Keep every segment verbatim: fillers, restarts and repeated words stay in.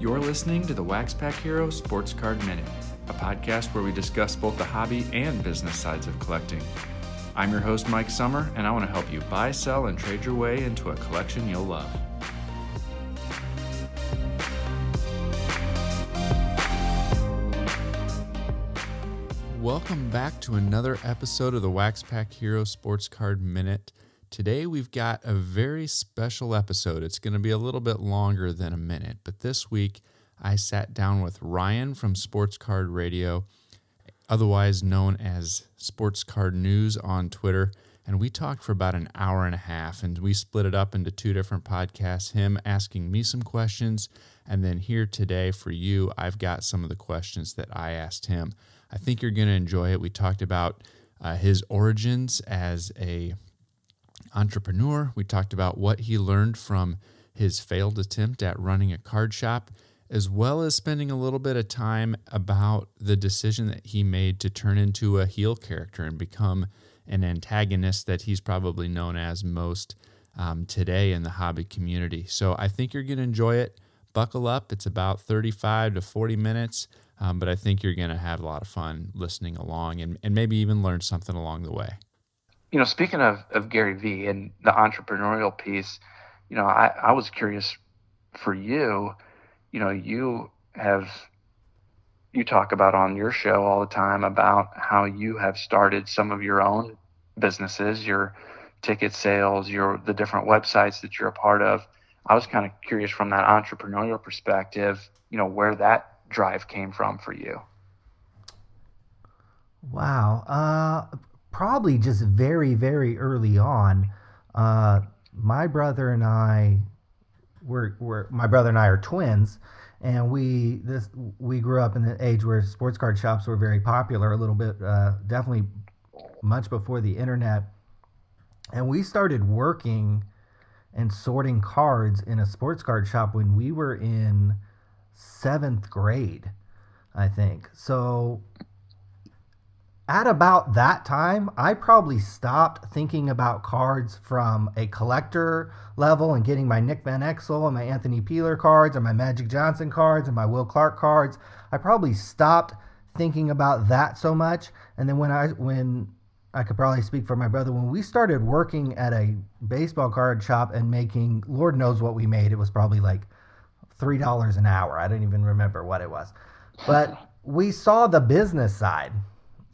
You're listening to the Wax Pack Hero Sports Card Minute, a podcast where we discuss both the hobby and business sides of collecting. I'm your host, Mike Summer, and I want to help you buy, sell, and trade your way into a collection you'll love. Welcome back to another episode of the Wax Pack Hero Sports Card Minute. Today we've got a very special episode. It's going to be a little bit longer than a minute, but this week I sat down with Ryan from Sports Card Radio, otherwise known as Sports Card News on Twitter, and we talked for about an hour and a half, and we split it up into two different podcasts, him asking me some questions, and then here today for you, I've got some of the questions that I asked him. I think you're going to enjoy it. We talked about uh, his origins as a entrepreneur. We talked about what he learned from his failed attempt at running a card shop, as well as spending a little bit of time about the decision that he made to turn into a heel character and become an antagonist that he's probably known as most um, today in the hobby community. So I think you're going to enjoy it. Buckle up. It's about thirty-five to forty minutes. Um, but I think you're going to have a lot of fun listening along and, and maybe even learn something along the way. You know, speaking of, of Gary V and the entrepreneurial piece, you know, I, I was curious for you, you know, you have, you talk about on your show all the time about how you have started some of your own businesses, your ticket sales, your the different websites that you're a part of. I was kind of curious from that entrepreneurial perspective, you know, where that drive came from for you. Wow. Uh, probably just very, very early on. Uh, my brother and I were, were, my brother and I are twins, and we, this, we grew up in an age where sports card shops were very popular a little bit, uh, definitely much before the internet. And we started working and sorting cards in a sports card shop when we were in seventh grade, I think. So at about that time, I probably stopped thinking about cards from a collector level and getting my Nick Van Exel and my Anthony Peeler cards and my Magic Johnson cards and my Will Clark cards. I probably stopped thinking about that so much. And then when I, when I could probably speak for my brother, when we started working at a baseball card shop and making, Lord knows what we made. It was probably like three dollars an hour. I don't even remember what it was. But we saw the business side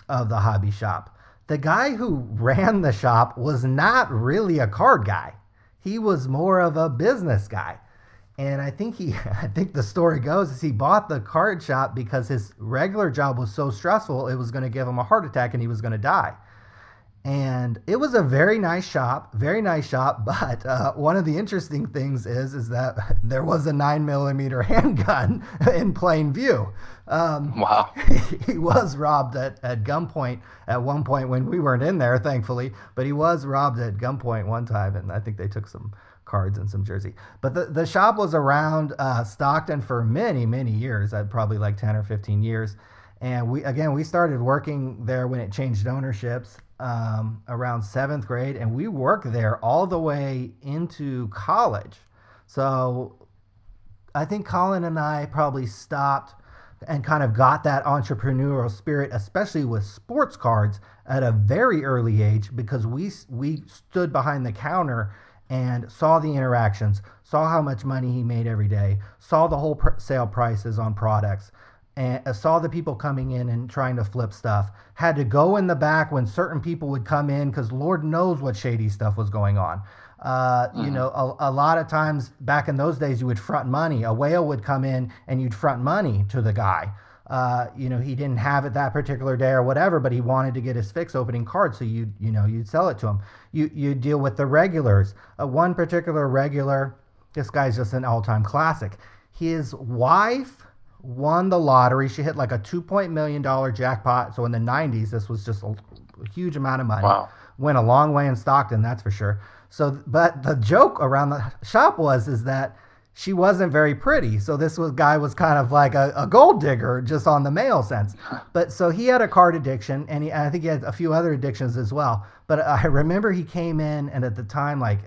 of the hobby shop. The guy who ran the shop was not really a card guy. He was more of a business guy. And I think he, I think the story goes is he bought the card shop because his regular job was so stressful, it was going to give him a heart attack and he was going to die. And it was a very nice shop, very nice shop. But uh, one of the interesting things is, is that there was a nine millimeter handgun in plain view. Um, wow. He was robbed at, at gunpoint at one point when we weren't in there, thankfully, but he was robbed at gunpoint one time. And I think they took some cards and some jersey, but the, the shop was around uh, Stockton for many, many years. I'd probably like ten or fifteen years. And we, again, we started working there when it changed ownerships um, around seventh grade, and we worked there all the way into college. So I think Colin and I probably stopped and kind of got that entrepreneurial spirit, especially with sports cards, at a very early age, because we, we stood behind the counter and saw the interactions, saw how much money he made every day, saw the whole pr- sale prices on products, and saw the people coming in and trying to flip stuff, had to go in the back when certain people would come in because Lord knows what shady stuff was going on. Uh, mm-hmm. You know, a, a lot of times back in those days, you would front money. A whale would come in and you'd front money to the guy. Uh, you know, he didn't have it that particular day or whatever, but he wanted to get his fix opening card. So you, you know, you'd sell it to him. You, you deal with the regulars. Uh, one particular regular, this guy's just an all-time classic. His wife won the lottery. She hit like a two point million dollars jackpot. So in the nineties, this was just a huge amount of money. Wow. Went a long way in Stockton, that's for sure. So, but the joke around the shop was, is that she wasn't very pretty. So this was, guy was kind of like a, a gold digger, just on the male sense. But so he had a card addiction, and, he, and I think he had a few other addictions as well. But I remember he came in, and at the time, like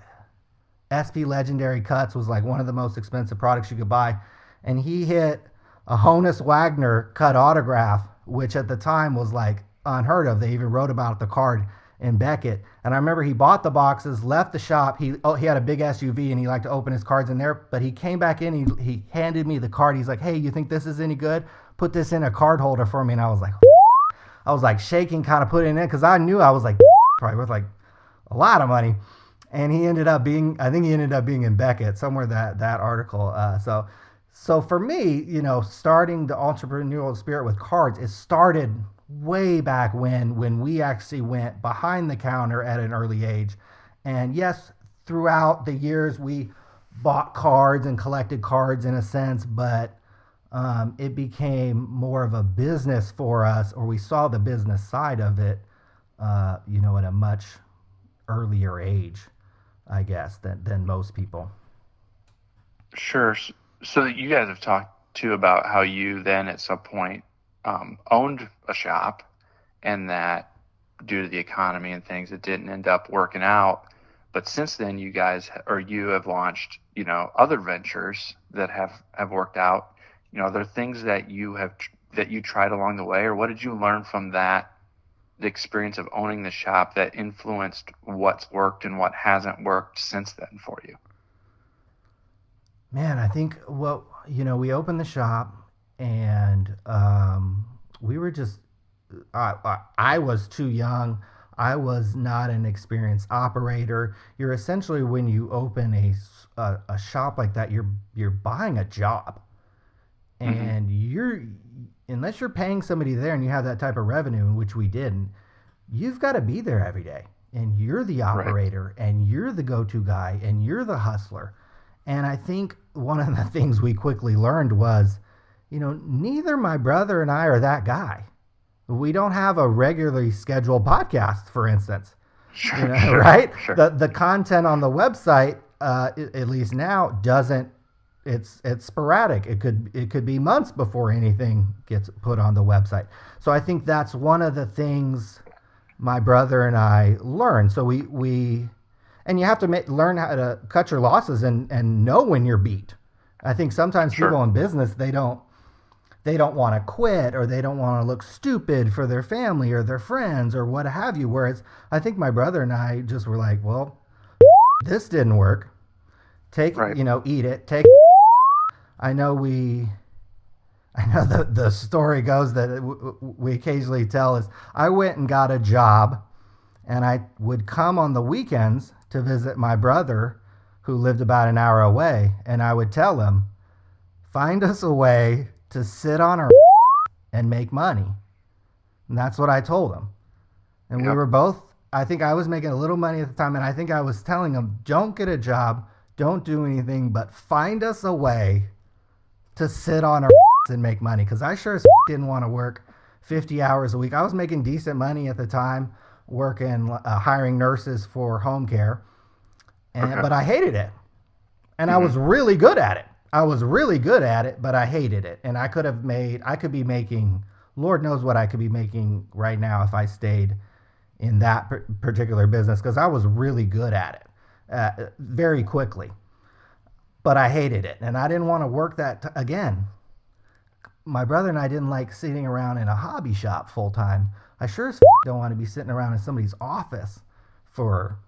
S P Legendary Cuts was like one of the most expensive products you could buy. and he hit a Honus Wagner cut autograph, which at the time was like unheard of. They even wrote about the card in Beckett. And I remember he bought the boxes, left the shop. He oh, he had a big S U V and he liked to open his cards in there. But he came back in, he, he handed me the card. He's like, hey, you think this is any good? Put this in a card holder for me. And I was like, I was like shaking, kind of putting it in because I knew I was like probably worth like a lot of money. And he ended up being, I think he ended up being in Beckett, somewhere that, that article. Uh, so, so for me, you know, starting the entrepreneurial spirit with cards, it started way back when, when we actually went behind the counter at an early age. And yes, throughout the years, we bought cards and collected cards in a sense, but um, it became more of a business for us, or we saw the business side of it, uh, you know, at a much earlier age, I guess, than, than most people. Sure. So you guys have talked too about how you then at some point um, owned a shop, and that due to the economy and things, it didn't end up working out. But since then, you guys or you have launched, you know, other ventures that have, have worked out. You know, are there things that you have that you tried along the way, or what did you learn from that? The experience of owning the shop that influenced what's worked and what hasn't worked since then for you? Man, I think, well, you know, we opened the shop and um, we were just, uh, I was too young. I was not an experienced operator. You're essentially, when you open a, a, a shop like that, you're, you're buying a job. And mm-hmm. you're, unless you're paying somebody there and you have that type of revenue, in which we didn't, you've got to be there every day. And you're the operator, right, and you're the go-to guy, and you're the hustler. And I think one of the things we quickly learned was, you know, neither my brother and I are that guy. We don't have a regularly scheduled podcast, for instance. Sure, you know, sure, right? Sure. The, the content on the website, uh, at least now, doesn't. It's it's sporadic. It could it could be months before anything gets put on the website. So I think that's one of the things my brother and I learned. So we we and you have to make, learn how to cut your losses and, and know when you're beat. I think sometimes sure. people in business, they don't they don't want to quit, or they don't want to look stupid for their family or their friends or what have you. Whereas I think my brother and I just were like, well, this didn't work. Take right. you know, eat it. Take. I know we, I know the, the story goes that w- we occasionally tell is I went and got a job, and I would come on the weekends to visit my brother who lived about an hour away. And I would tell him, find us a way to sit on our and make money. And that's what I told him. And yep. we were both, I think I was making a little money at the time. And I think I was telling him, don't get a job. Don't do anything, but find us a way to sit on our and make money, because I sure as didn't want to work fifty hours a week. I was making decent money at the time, working uh, hiring nurses for home care, and okay. but I hated it, and mm-hmm. I was really good at it. I was really good at it, but I hated it, and I could have made, I could be making, Lord knows what I could be making right now if I stayed in that particular business, because I was really good at it. Uh, very quickly, but I hated it, and I didn't want to work that t- again. My brother and I didn't like sitting around in a hobby shop full time. I sure as f- don't want to be sitting around in somebody's office for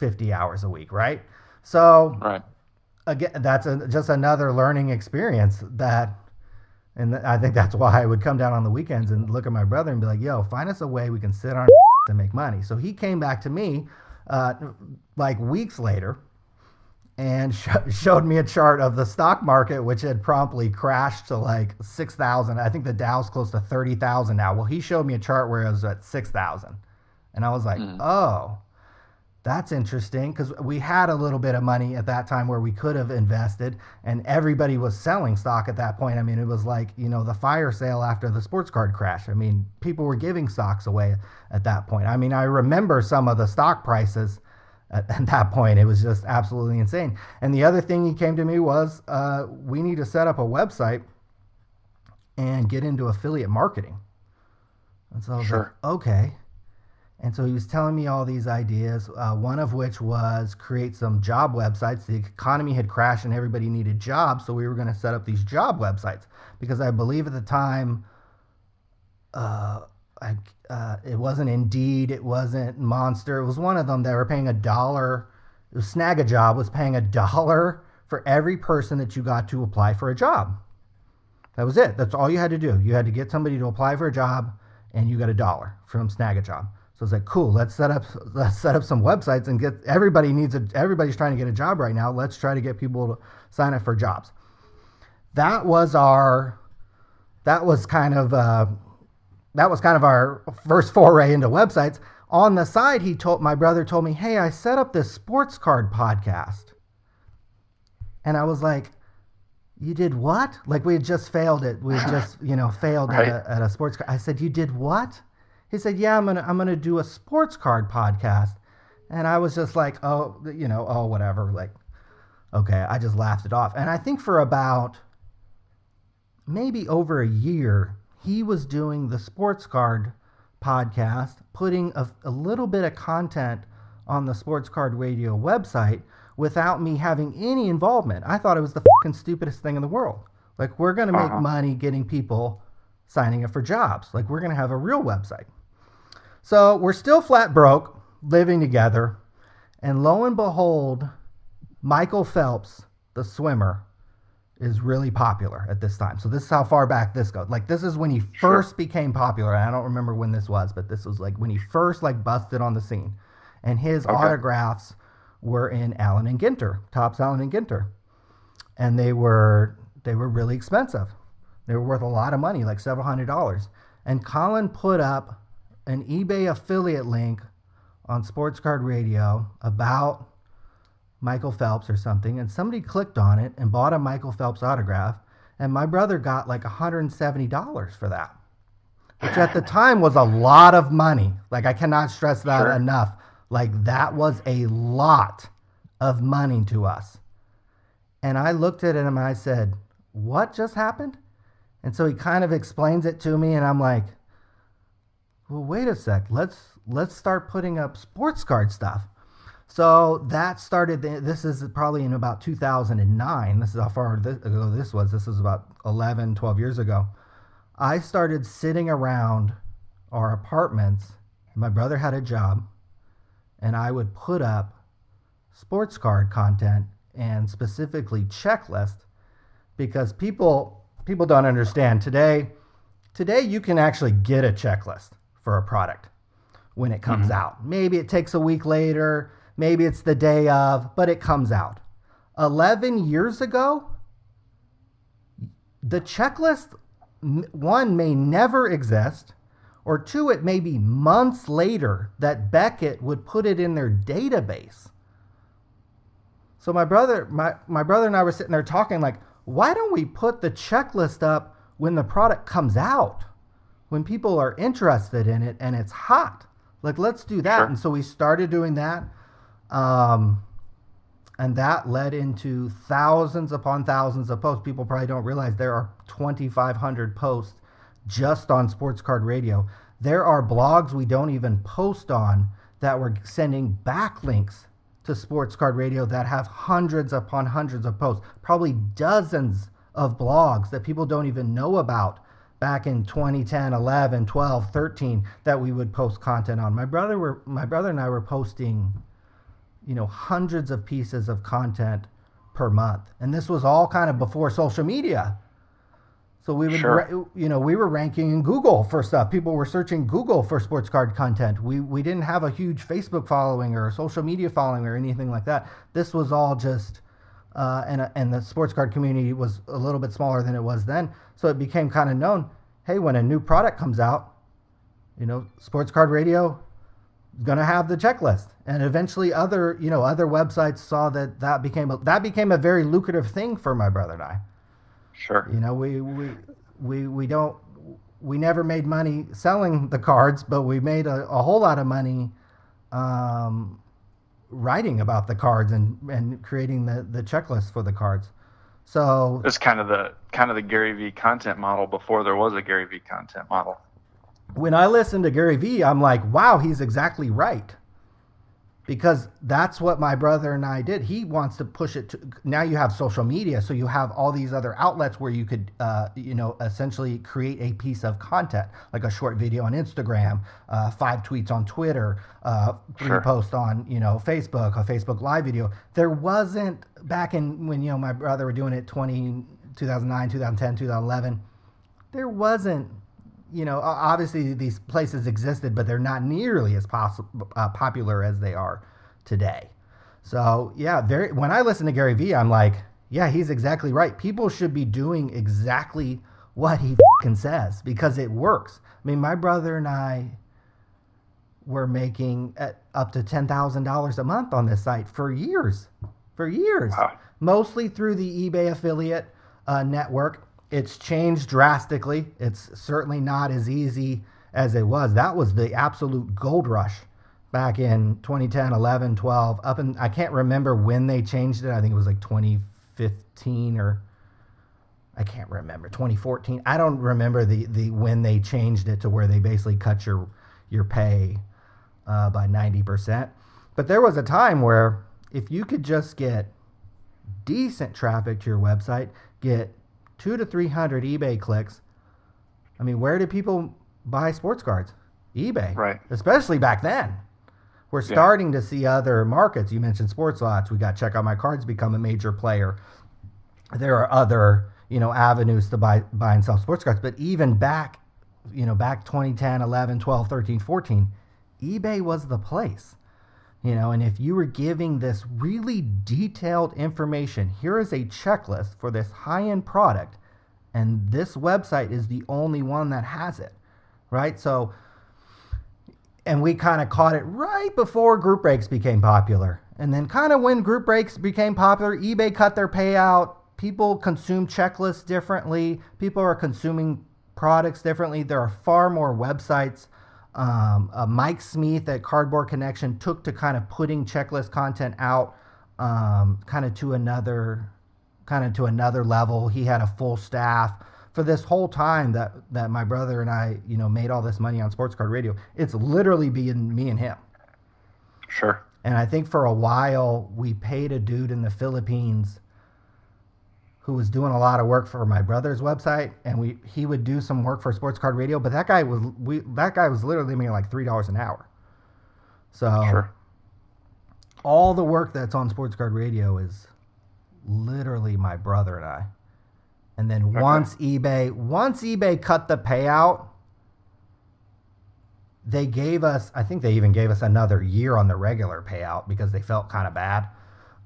fifty hours a week, right? So, right. again, that's a, just another learning experience that, and th- I think that's why I would come down on the weekends and look at my brother and be like, "Yo, find us a way we can sit on and make money." So he came back to me. Uh, like weeks later, and sh- showed me a chart of the stock market, which had promptly crashed to like six thousand. I think the Dow's close to thirty thousand now. Well, he showed me a chart where it was at six thousand. And I was like, mm. oh, that's interesting. Because we had a little bit of money at that time where we could have invested, and everybody was selling stock at that point. I mean, it was like, you know, the fire sale after the sports card crash. I mean, people were giving stocks away at that point. I mean, I remember some of the stock prices at, at that point. It was just absolutely insane. And the other thing he came to me was, uh, we need to set up a website and get into affiliate marketing. And so I was sure. like, okay. And so he was telling me all these ideas, uh, one of which was create some job websites. The economy had crashed and everybody needed jobs, so we were going to set up these job websites. Because I believe at the time, uh, I, uh, it wasn't Indeed, it wasn't Monster. It was one of them that were paying a dollar. It was Snagajob was paying a dollar for every person that you got to apply for a job. That was it. That's all you had to do. You had to get somebody to apply for a job, and you got a dollar from Snagajob. So it's like, cool, let's set up let's set up some websites and get everybody needs a everybody's trying to get a job right now. Let's try to get people to sign up for jobs. That was our that was kind of uh, that was kind of our first foray into websites. On the side, he told my brother told me, "Hey, I set up this sports card podcast." And I was like, "You did what?" Like we had just failed it. We had just, you know, failed right. at, a, at a sports card. I said, "You did what?" He said, yeah, I'm gonna I'm gonna do a sports card podcast. And I was just like, oh, you know, oh, whatever. Like, okay, I just laughed it off. And I think for about maybe over a year, he was doing the sports card podcast, putting a, a little bit of content on the Sports Card Radio website without me having any involvement. I thought it was the fucking stupidest thing in the world. Like, we're gonna make uh-huh. money getting people signing up for jobs. Like, we're gonna have a real website. So we're still flat broke, living together, and lo and behold, Michael Phelps, the swimmer, is really popular at this time. So this is how far back this goes. Like, this is when he first sure. became popular. I don't remember when this was, but this was like when he first like busted on the scene. And his okay. autographs were in Allen and Ginter, Topps, Allen and Ginter, and they were they were really expensive. They were worth a lot of money, like several hundred dollars. And Colin put up an eBay affiliate link on Sports Card Radio about Michael Phelps or something, and somebody clicked on it and bought a Michael Phelps autograph, and my brother got like one hundred seventy dollars for that, which at the time was a lot of money. Like, I cannot stress that sure. enough. Like, that was a lot of money to us. And I looked at him and I said, "What just happened?" And so he kind of explains it to me, and I'm like, well, wait a sec. Let's let's start putting up sports card stuff. So that started, the, this is probably in about two thousand nine. This is how far ago this was. This was about eleven, twelve years ago. I started sitting around our apartments. My brother had a job, and I would put up sports card content and specifically checklist, because people... People don't understand. Today, today you can actually get a checklist for a product when it comes mm-hmm. out. Maybe it takes a week later. Maybe it's the day of, but it comes out. eleven years ago, the checklist, one, may never exist, or two, it may be months later that Beckett would put it in their database. So my brother, my, my brother and I were sitting there talking like, why don't we put the checklist up when the product comes out, when people are interested in it and it's hot? Like, let's do that. Sure. And so we started doing that. Um, and that led into thousands upon thousands of posts. People probably don't realize there are twenty-five hundred posts just on Sports Card Radio. There are blogs we don't even post on that we're sending backlinks to Sports Card Radio that have hundreds upon hundreds of posts, probably dozens of blogs that people don't even know about back in twenty ten, eleven, twelve, thirteen that we would post content on. My brother were my brother and I were posting, you know, hundreds of pieces of content per month. And this was all kind of before social media. So we would sure. you know, we were ranking in Google for stuff. People were searching Google for sports card content. We we didn't have a huge Facebook following or a social media following or anything like that. This was all just uh, and and the sports card community was a little bit smaller than it was then. So it became kind of known, hey, when a new product comes out, you know, Sports Card Radio is going to have the checklist. And eventually other, you know, other websites saw that that became a, that became a very lucrative thing for my brother and I. Sure. You know, we, we we we don't we never made money selling the cards, but we made a, a whole lot of money um, writing about the cards and, and creating the, the checklist for the cards. So it's kind of the kind of the Gary V content model before there was a Gary V content model. when I listen to Gary V, I'm like, wow, he's exactly right. Because that's what my brother and I did. He wants to push it to, now you have social media, so you have all these other outlets where you could, uh, you know, essentially create a piece of content, like a short video on Instagram, uh, five tweets on Twitter, uh, three sure. posts on, you know, Facebook, a Facebook live video. There wasn't back in when, you know, my brother were doing it twenty, two thousand nine, two thousand ten, two thousand eleven, there wasn't. You know, obviously these places existed, but they're not nearly as possible, uh, popular as they are today. So, yeah, very, when I listen to Gary V, I'm like, yeah, he's exactly right. People should be doing exactly what he f***ing says because it works. I mean, my brother and I were making up to ten thousand dollars a month on this site for years, for years, wow. mostly through the eBay affiliate uh, network. It's changed drastically. It's certainly not as easy as it was. That was the absolute gold rush back in twenty ten, eleven, twelve, up in, I can't remember when they changed it. I think it was like twenty fifteen or I can't remember, twenty fourteen. I don't remember the, the when they changed it to where they basically cut your, your pay uh, by ninety percent. But there was a time where if you could just get decent traffic to your website, get two to three hundred eBay clicks. I mean, where did people buy sports cards? eBay, right? Especially back then. We're starting yeah. to see other markets. You mentioned sports lots. We got Check Out My Cards become a major player. There are other, you know, avenues to buy buy and sell sports cards. But even back, you know, back twenty ten, eleven, twelve, thirteen, fourteen, eBay was the place. You know, and if you were giving this really detailed information, here is a checklist for this high-end product, and this website is the only one that has it, right? So, and we kind of caught it right before group breaks became popular. And then kind of when group breaks became popular, eBay cut their payout. People consume checklists differently. People are consuming products differently. There are far more websites. Um, uh, Mike Smith at Cardboard Connection took to kind of putting checklist content out, um, kind of to another, kind of to another level. He had a full staff for this whole time that, that my brother and I, you know, made all this money on Sports Card Radio. It's literally being me and him. Sure. And I think for a while we paid a dude in the Philippines who was doing a lot of work for my brother's website, and we he would do some work for Sports Card Radio, but that guy was we that guy was literally making like three dollars an hour. So sure. all the work that's on Sports Card Radio is literally my brother and I. And then okay. once eBay once eBay cut the payout, they gave us I think they even gave us another year on the regular payout because they felt kind of bad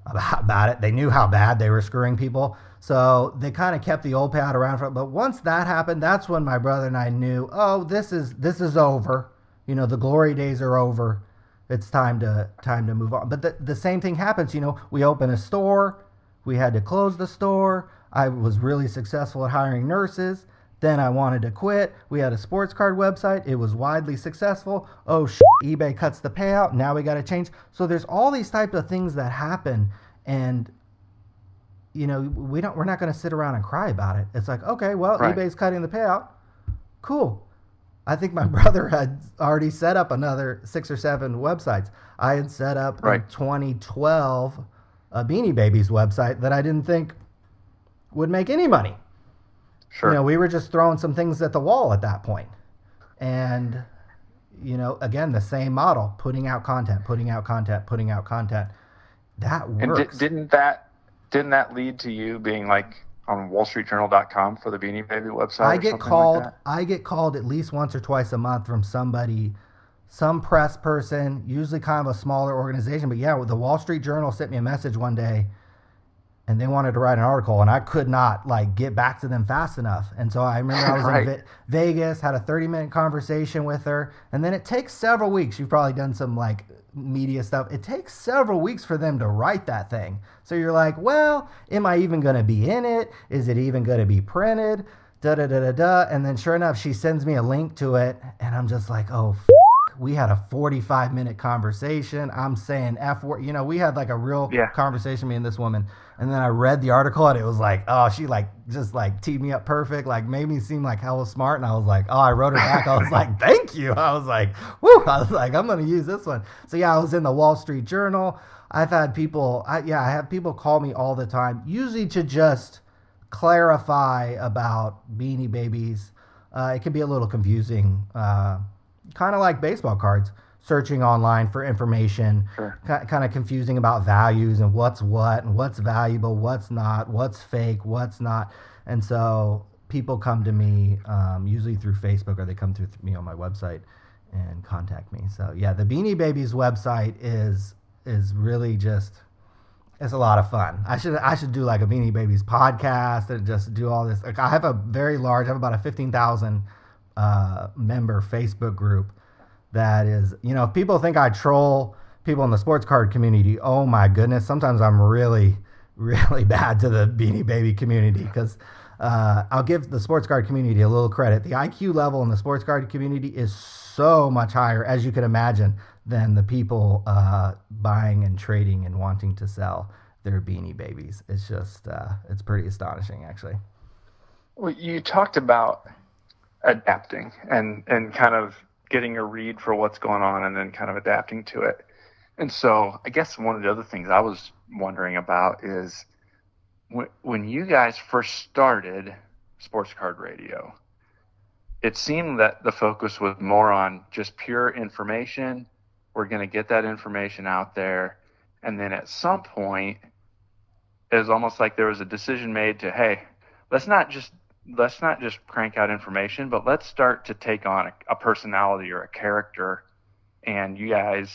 about it. They knew how bad they were screwing people. So they kind of kept the old payout around for it. But once that happened, that's when my brother and I knew, oh, this is this is over. You know, the glory days are over. It's time to time to move on. But the, the same thing happens. You know, we open a store. We had to close the store. I was really successful at hiring nurses. Then I wanted to quit. We had a sports card website. It was widely successful. Oh, shit, eBay cuts the payout. Now we got to change. So there's all these types of things that happen, and you know we don't. We're not going to sit around and cry about it. It's like, okay, well, right. eBay's cutting the payout. Cool. I think my brother had already set up another six or seven websites. I had set up right. in twenty twelve a Beanie Babies website that I didn't think would make any money. Sure. You know, we were just throwing some things at the wall at that point. And, you know, again, the same model, putting out content, putting out content, putting out content. That works. And d- didn't that didn't that lead to you being like on wall street journal dot com for the Beanie Baby website? I get called like I get called at least once or twice a month from somebody, some press person, usually kind of a smaller organization. But yeah, the Wall Street Journal sent me a message one day. And they wanted to write an article, and I could not like get back to them fast enough. And so I remember I was right. in Ve- Vegas, had a thirty-minute conversation with her, and then it takes several weeks. You've probably done some like media stuff. It takes several weeks for them to write that thing. So you're like, well, am I even going to be in it? Is it even going to be printed? Da da da da da. And then sure enough, she sends me a link to it, and I'm just like, oh, f- We had a forty-five minute conversation. I'm saying F word. You know, we had like a real yeah. conversation, me and this woman. And then I read the article and it was like, oh, she like just like teed me up perfect, like made me seem like hella smart. And I was like, oh, I wrote her back. I was like, thank you. I was like, woo. I was like, I'm going to use this one. So yeah, I was in the Wall Street Journal. I've had people, I, yeah, I have people call me all the time, usually to just clarify about Beanie Babies. Uh, it can be a little confusing, uh, kind of like baseball cards, searching online for information, sure. c- kind of confusing about values and what's what and what's valuable, what's not, what's fake, what's not. And so people come to me um, usually through Facebook, or they come through me on my website and contact me. So yeah, the Beanie Babies website is is really just, it's a lot of fun. I should I should do like a Beanie Babies podcast and just do all this. Like I have a very large, I have about a fifteen thousand uh, member Facebook group that is, you know, if people think I troll people in the sports card community, oh my goodness, sometimes I'm really, really bad to the Beanie Baby community, because uh, I'll give the sports card community a little credit. The I Q level in the sports card community is so much higher, as you can imagine, than the people uh, buying and trading and wanting to sell their Beanie Babies. It's just, uh, it's pretty astonishing, actually. Well, you talked about adapting and, and kind of getting a read for what's going on and then kind of adapting to it. And so I guess one of the other things I was wondering about is when, when you guys first started Sports Card Radio, it seemed that the focus was more on just pure information. We're going to get that information out there. And then at some point, it was almost like there was a decision made to, hey, let's not just let's not just crank out information, but let's start to take on a, a personality or a character. And you guys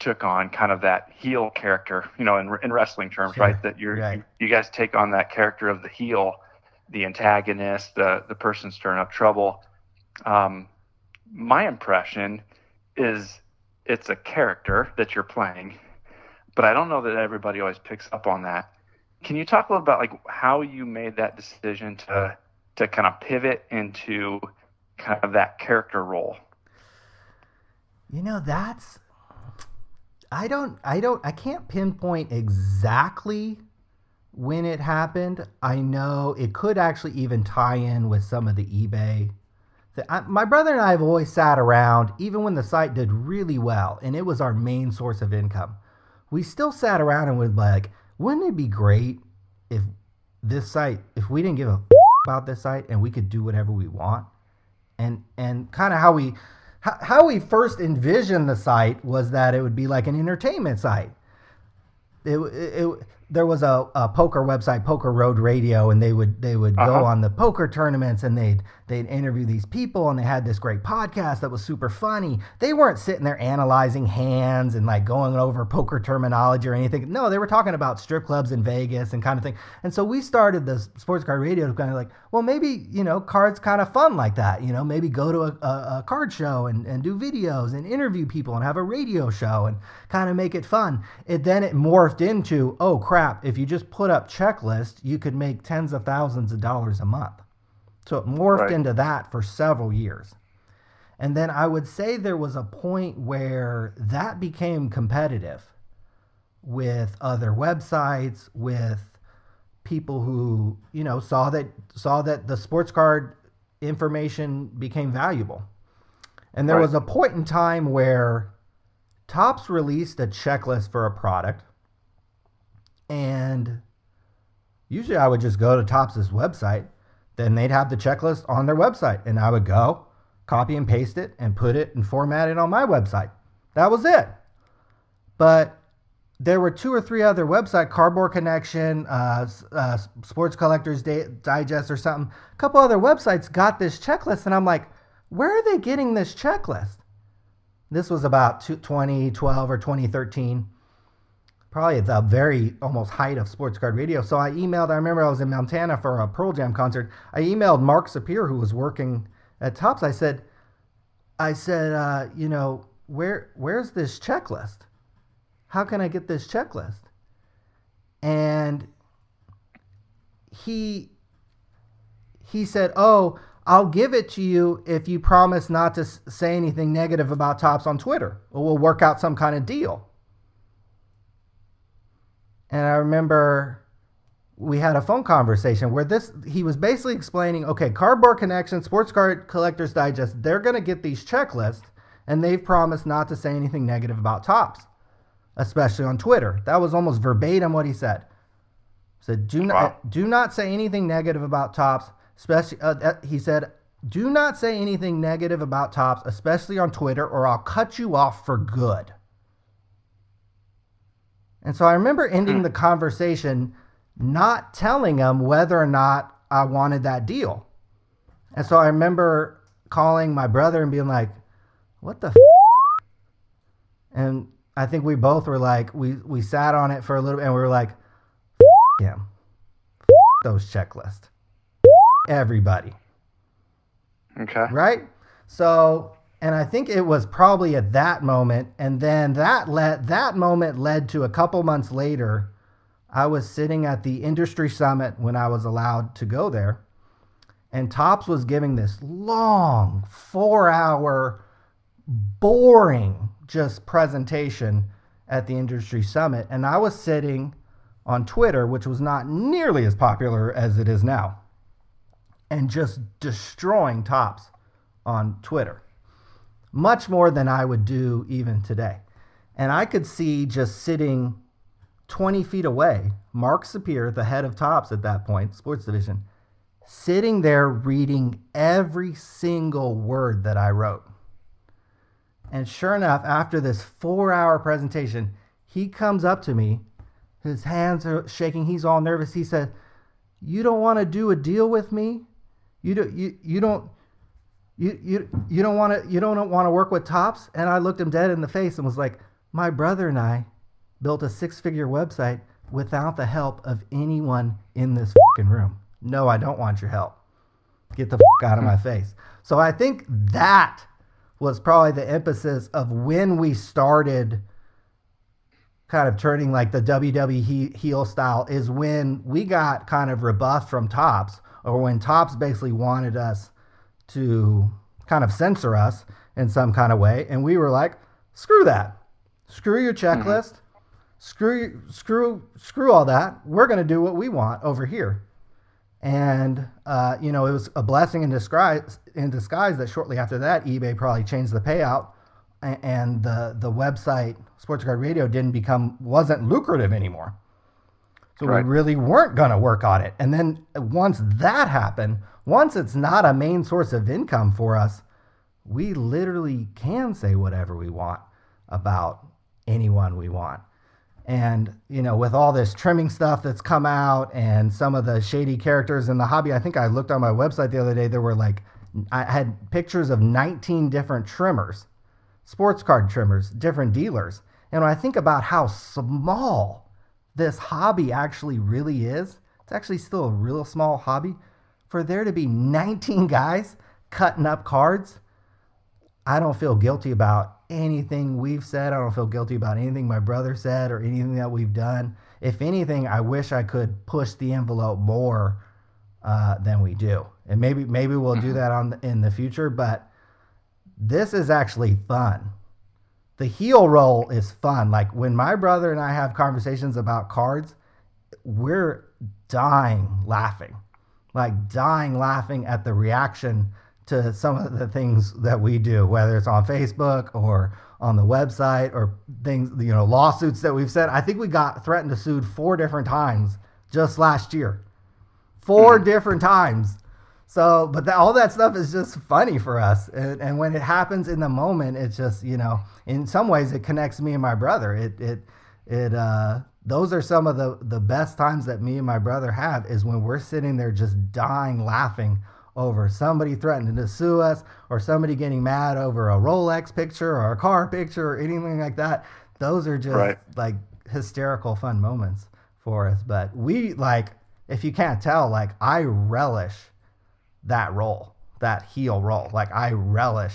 took on kind of that heel character, you know, in, in wrestling terms, sure. right? That you're, right. you you guys take on that character of the heel, the antagonist, the, the person stirring up trouble. Um, my impression is it's a character that you're playing, but I don't know that everybody always picks up on that. Can you talk a little about like how you made that decision to to kind of pivot into kind of that character role? You know, that's I don't I don't I can't pinpoint exactly when it happened. I know it could actually even tie in with some of the eBay. The, I, my brother and I have always sat around, even when the site did really well, and it was our main source of income. We still sat around and would like, wouldn't it be great if this site, if we didn't give a f- about this site and we could do whatever we want? And and kind of how we how, how we first envisioned the site was that it would be like an entertainment site. It, it, it, there was a, a poker website, Poker Road Radio, and they would they would uh-huh. go on the poker tournaments and they'd they'd interview these people, and they had this great podcast that was super funny. They weren't sitting there analyzing hands and like going over poker terminology or anything. No, they were talking about strip clubs in Vegas and kind of thing. And so we started the Sports Card Radio to kind of like, well, maybe, you know, cards kind of fun like that. You know, maybe go to a, a, a card show and, and do videos and interview people and have a radio show and kind of make it fun. It then it morphed into, oh crap, if you just put up checklists, you could make tens of thousands of dollars a month. So it morphed right. into that for several years. And then I would say there was a point where that became competitive with other websites, with people who, you know, saw that saw that the sports card information became valuable. And there right. was a point in time where Topps released a checklist for a product. And usually I would just go to Topps' website. Then they'd have the checklist on their website, and I would go copy and paste it and put it and format it on my website. That was it. But there were two or three other websites, Cardboard Connection, uh, uh, Sports Collectors Digest or something. A couple other websites got this checklist, and I'm like, where are they getting this checklist? This was about twenty twelve or twenty thirteen. Probably at the very almost height of Sports Card Radio. So I emailed, I remember I was in Montana for a Pearl Jam concert. I emailed Mark Sapir, who was working at Topps. I said, I said, uh, you know, where where's this checklist? How can I get this checklist? And he he said, oh, I'll give it to you if you promise not to say anything negative about Topps on Twitter, or we'll work out some kind of deal. And I remember we had a phone conversation where this, he was basically explaining, okay, Cardboard Connection, Sports Card Collectors Digest, they're going to get these checklists, and they've promised not to say anything negative about Topps, especially on Twitter. That was almost verbatim what he said. He said, do not, wow. do not say anything negative about Topps. Especially, uh, he said, do not say anything negative about Topps, especially on Twitter, or I'll cut you off for good. And so I remember ending the conversation not telling him whether or not I wanted that deal. And so I remember calling my brother and being like, what the f-? And I think we both were like, we, we sat on it for a little bit and we were like, f*** him. F*** those checklists. Everybody. Okay. Right? So, and I think it was probably at that moment, and then that led, that moment led to a couple months later, I was sitting at the industry summit when I was allowed to go there, and Topps was giving this long four-hour boring just presentation at the industry summit, and I was sitting on Twitter, which was not nearly as popular as it is now, and just destroying Topps on Twitter, much more than I would do even today. And I could see just sitting twenty feet away, Mark Sapir, the head of Topps at that point, sports division, sitting there reading every single word that I wrote. And sure enough, after this four-hour presentation, he comes up to me, his hands are shaking, he's all nervous. He said, you don't want to do a deal with me? You do, you you don't you you you don't want to you don't want to work with Topps? And I looked him dead in the face and was like, my brother and I built a six-figure website without the help of anyone in this fucking room. No, I don't want your help. Get the fuck out of my face. So I think that was probably the emphasis of when we started kind of turning like the W W E heel style, is when we got kind of rebuffed from Topps, or when Topps basically wanted us to kind of censor us in some kind of way. And we were like, screw that. Screw your checklist. Mm-hmm. Screw, screw, screw all that. We're going to do what we want over here. And, uh, you know, it was a blessing in disguise, in disguise that shortly after that, eBay probably changed the payout. And the, the website, Sports Card Radio, didn't become, wasn't lucrative anymore. So right. we really weren't going to work on it. And then once that happened, once it's not a main source of income for us, we literally can say whatever we want about anyone we want. And, you know, with all this trimming stuff that's come out and some of the shady characters in the hobby, I think I looked on my website the other day, there were like, I had pictures of nineteen different trimmers. Sports card trimmers, different dealers. And when I think about how small this hobby actually really is, it's actually still a real small hobby. For there to be nineteen guys cutting up cards, I don't feel guilty about anything we've said. I don't feel guilty about anything my brother said or anything that we've done. If anything, I wish I could push the envelope more uh, than we do. And maybe maybe we'll do that on the, in the future, but this is actually fun. The heel roll is fun. Like when my brother and I have conversations about cards, we're dying laughing, like dying laughing at the reaction to some of the things that we do, whether it's on Facebook or on the website or things, you know, lawsuits that we've said. I think we got threatened to sued four different times just last year, four mm. different times. So, but the, all that stuff is just funny for us. And, and when it happens in the moment, it's just, you know, in some ways it connects me and my brother. It, it, it, uh, those are some of the, the best times that me and my brother have, is when we're sitting there just dying laughing over somebody threatening to sue us or somebody getting mad over a Rolex picture or a car picture or anything like that. Those are just right. like hysterical fun moments for us. But we like, if you can't tell, like I relish that role, that heel role. Like I relish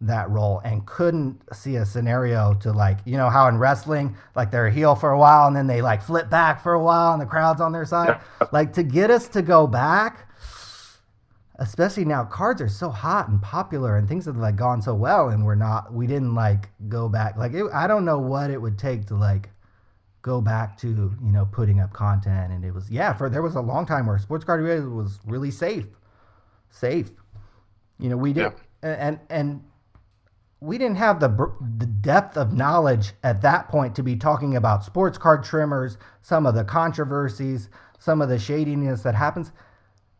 that role and couldn't see a scenario to, like, you know how in wrestling, like they're a heel for a while and then they like flip back for a while and the crowd's on their side. Yeah. Like to get us to go back, especially now cards are so hot and popular and things have like gone so well, and we're not, we didn't like go back. Like it, I don't know what it would take to like go back to, you know, putting up content. And it was, yeah, for, there was a long time where Sports Card Radio was really safe, safe, you know, we did. Yeah. And, and we didn't have the, the depth of knowledge at that point to be talking about sports card trimmers, some of the controversies, some of the shadiness that happens.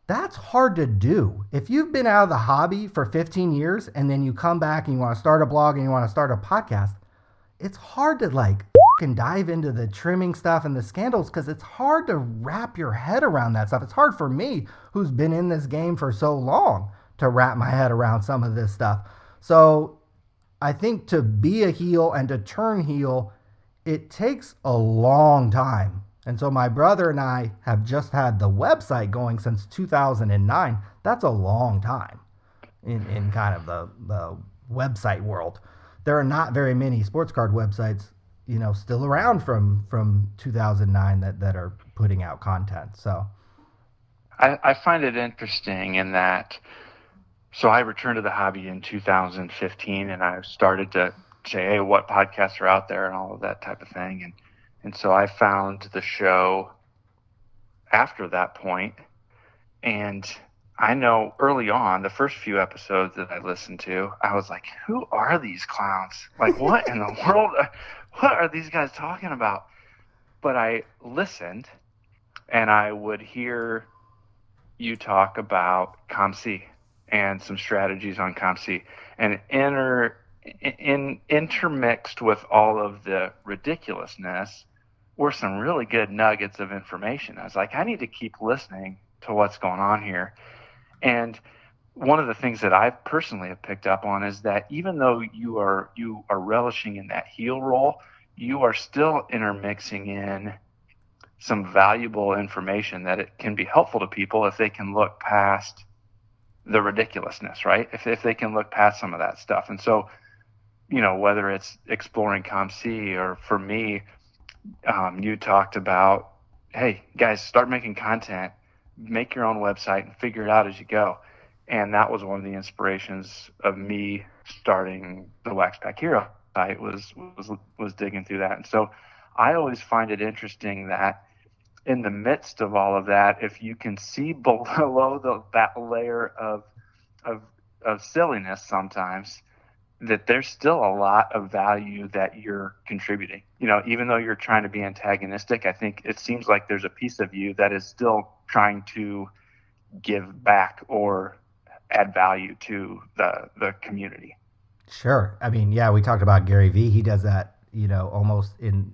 That's hard to do. If you've been out of the hobby for fifteen years and then you come back and you want to start a blog and you want to start a podcast, it's hard to like and dive into the trimming stuff and the scandals because it's hard to wrap your head around that stuff. It's hard for me, who's been in this game for so long, to wrap my head around some of this stuff. So I think to be a heel and to turn heel, it takes a long time. And so my brother and I have just had the website going since two thousand nine. That's a long time in, in kind of the, the website world. There are not very many sports card websites, you know, still around from, from two thousand nine that, that are putting out content. So I, I find it interesting in that. So I returned to the hobby in two thousand fifteen and I started to say, hey, what podcasts are out there and all of that type of thing. And, and so I found the show after that point. And I know early on, the first few episodes that I listened to, I was like, who are these clowns? Like, what in the world? What are these guys talking about? But I listened, and I would hear you talk about C O M C and some strategies on C O M C, and inter, in, intermixed with all of the ridiculousness were some really good nuggets of information. I was like, I need to keep listening to what's going on here. And one of the things that I personally have picked up on is that even though you are you are relishing in that heel role, you are still intermixing in some valuable information that it can be helpful to people if they can look past the ridiculousness, right? If if they can look past some of that stuff. And so, you know, whether it's exploring C O M C or for me, um, you talked about, hey, guys, start making content, make your own website and figure it out as you go. And that was one of the inspirations of me starting the Wax Pack Hero site, was, was was digging through that. And so I always find it interesting that in the midst of all of that, if you can see below the, that layer of, of, of silliness sometimes, that there's still a lot of value that you're contributing. You know, even though you're trying to be antagonistic, I think it seems like there's a piece of you that is still trying to give back or add value to the the community. Sure. I mean, yeah, we talked about Gary V. He does that, you know, almost in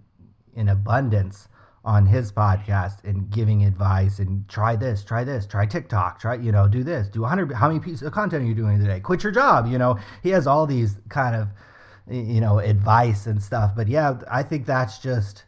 in abundance on his podcast, and giving advice and try this, try this, try TikTok, try, you know, do this, do one hundred, how many pieces of content are you doing today? Quit your job, you know. He has all these kind of, you know, advice and stuff. But yeah, I think that's just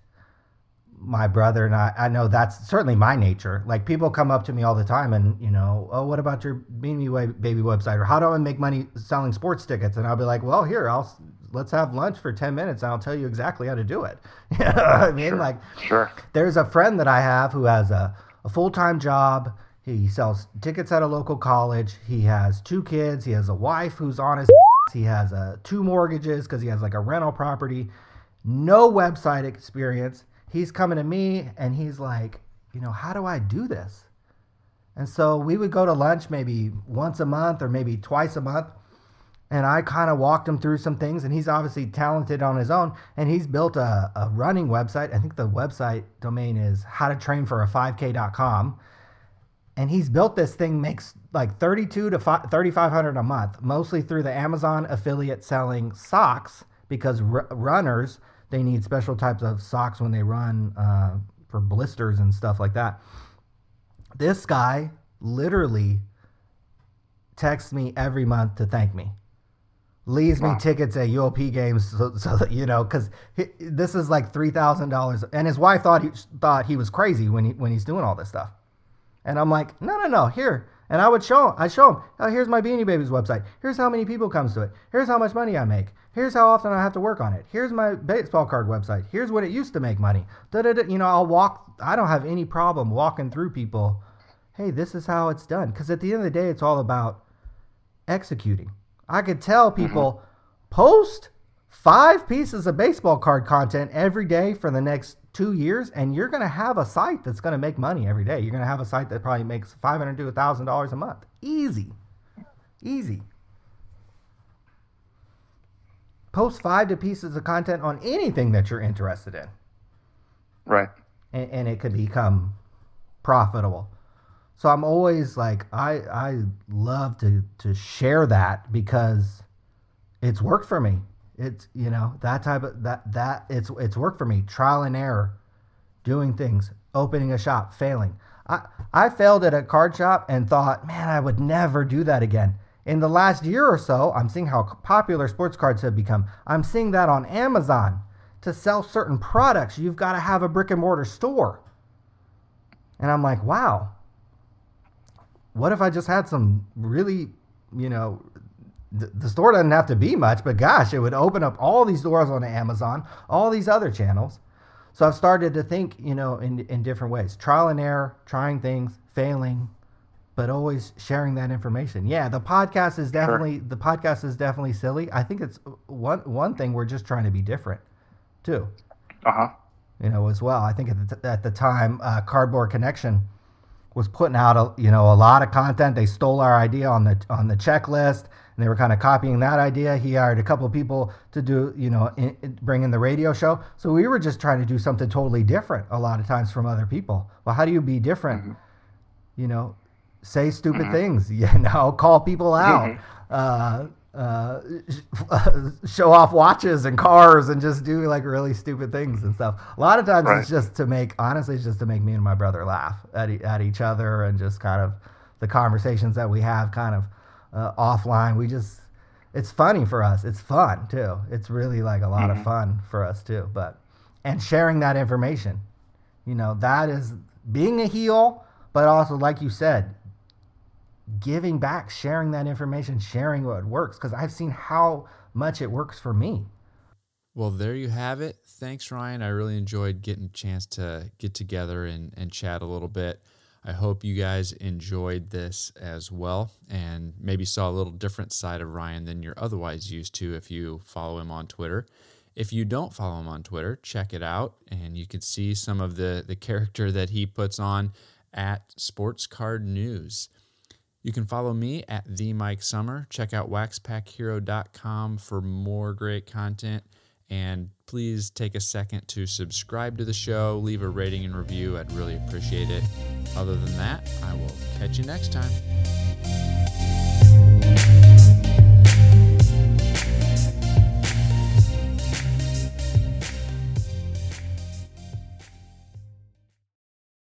my brother and I, I know that's certainly my nature. Like, people come up to me all the time and, you know, oh, what about your Baby website? Or how do I make money selling sports tickets? And I'll be like, well, here, I'll let's have lunch for ten minutes and I'll tell you exactly how to do it. You know what I mean? Sure. Like, sure. There's a friend that I have who has a, a full-time job. He sells tickets at a local college. He has two kids. He has a wife who's on his ass. He has uh, two mortgages because he has like a rental property. No website experience. He's coming to me and he's like, you know, how do I do this? And so we would go to lunch maybe once a month or maybe twice a month. And I kind of walked him through some things, and he's obviously talented on his own. And he's built a, a running website. I think the website domain is how to train for a five k dot com. And he's built this thing, makes like thirty-two to thirty-five hundred a month, mostly through the Amazon affiliate selling socks, because r- runners, they need special types of socks when they run uh, for blisters and stuff like that. This guy literally texts me every month to thank me. Leaves wow. me tickets at U O P games, so, so that, you know, because this is like three thousand dollars. And his wife thought he thought he was crazy when he when he's doing all this stuff. And I'm like, no, no, no, here. And I would show him, I show him, oh, here's my Beanie Babies website. Here's how many people comes to it. Here's how much money I make. Here's how often I have to work on it. Here's my baseball card website. Here's what it used to make money. Da, da, da. You know, I'll walk, I don't have any problem walking through people hey, this is how it's done. Because at the end of the day, it's all about executing. I could tell people, mm-hmm. post five pieces of baseball card content every day for the next two years, and you're going to have a site that's going to make money every day. You're going to have a site that probably makes five hundred dollars to one thousand dollars a month. Easy. Easy. Post five to pieces of content on anything that you're interested in. Right. And, and it could become profitable. So I'm always like, I I love to, to share that because it's worked for me. It's, you know, that type of, that, that it's, it's worked for me. Trial and error, doing things, opening a shop, failing. I, I failed at a card shop and thought, man, I would never do that again. In the last year or so, I'm seeing how popular sports cards have become. I'm seeing that on Amazon. To sell certain products, you've got to have a brick and mortar store. And I'm like, wow, what if I just had some really, you know, th- the store doesn't have to be much, but gosh, it would open up all these doors on Amazon, all these other channels. So I've started to think, you know, in, in different ways, trial and error, trying things, failing, but always sharing that information. Yeah. The podcast is definitely, sure. the podcast is definitely silly. I think it's one, one thing we're just trying to be different too. Uh-huh. You know, as well, I think at the, t- at the time, uh, Cardboard Connection was putting out, a, you know, a lot of content. They stole our idea on the, on the checklist, and they were kind of copying that idea. He hired a couple of people to do, you know, in, in, bring in the radio show. So we were just trying to do something totally different a lot of times from other people. Well, how do you be different? Mm-hmm. You know, say stupid mm-hmm. things, you know, call people out, uh, uh, show off watches and cars and just do like really stupid things and stuff. A lot of times right. it's just to make, honestly, it's just to make me and my brother laugh at, at each other, and just kind of the conversations that we have kind of uh, offline. We just, it's funny for us. It's fun too. It's really like a lot mm-hmm. of fun for us too, but, and sharing that information, you know, that is being a heel, but also, like you said, giving back, sharing that information, sharing what works, because I've seen how much it works for me. Well, there you have it. Thanks, Ryan. I really enjoyed getting a chance to get together and, and chat a little bit. I hope you guys enjoyed this as well, and maybe saw a little different side of Ryan than you're otherwise used to if you follow him on Twitter. If you don't follow him on Twitter, check it out, and you can see some of the, the character that he puts on at Sports Card News. You can follow me at the Mike Summer. Check out wax pack hero dot com for more great content. And please take a second to subscribe to the show. Leave a rating and review. I'd really appreciate it. Other than that, I will catch you next time.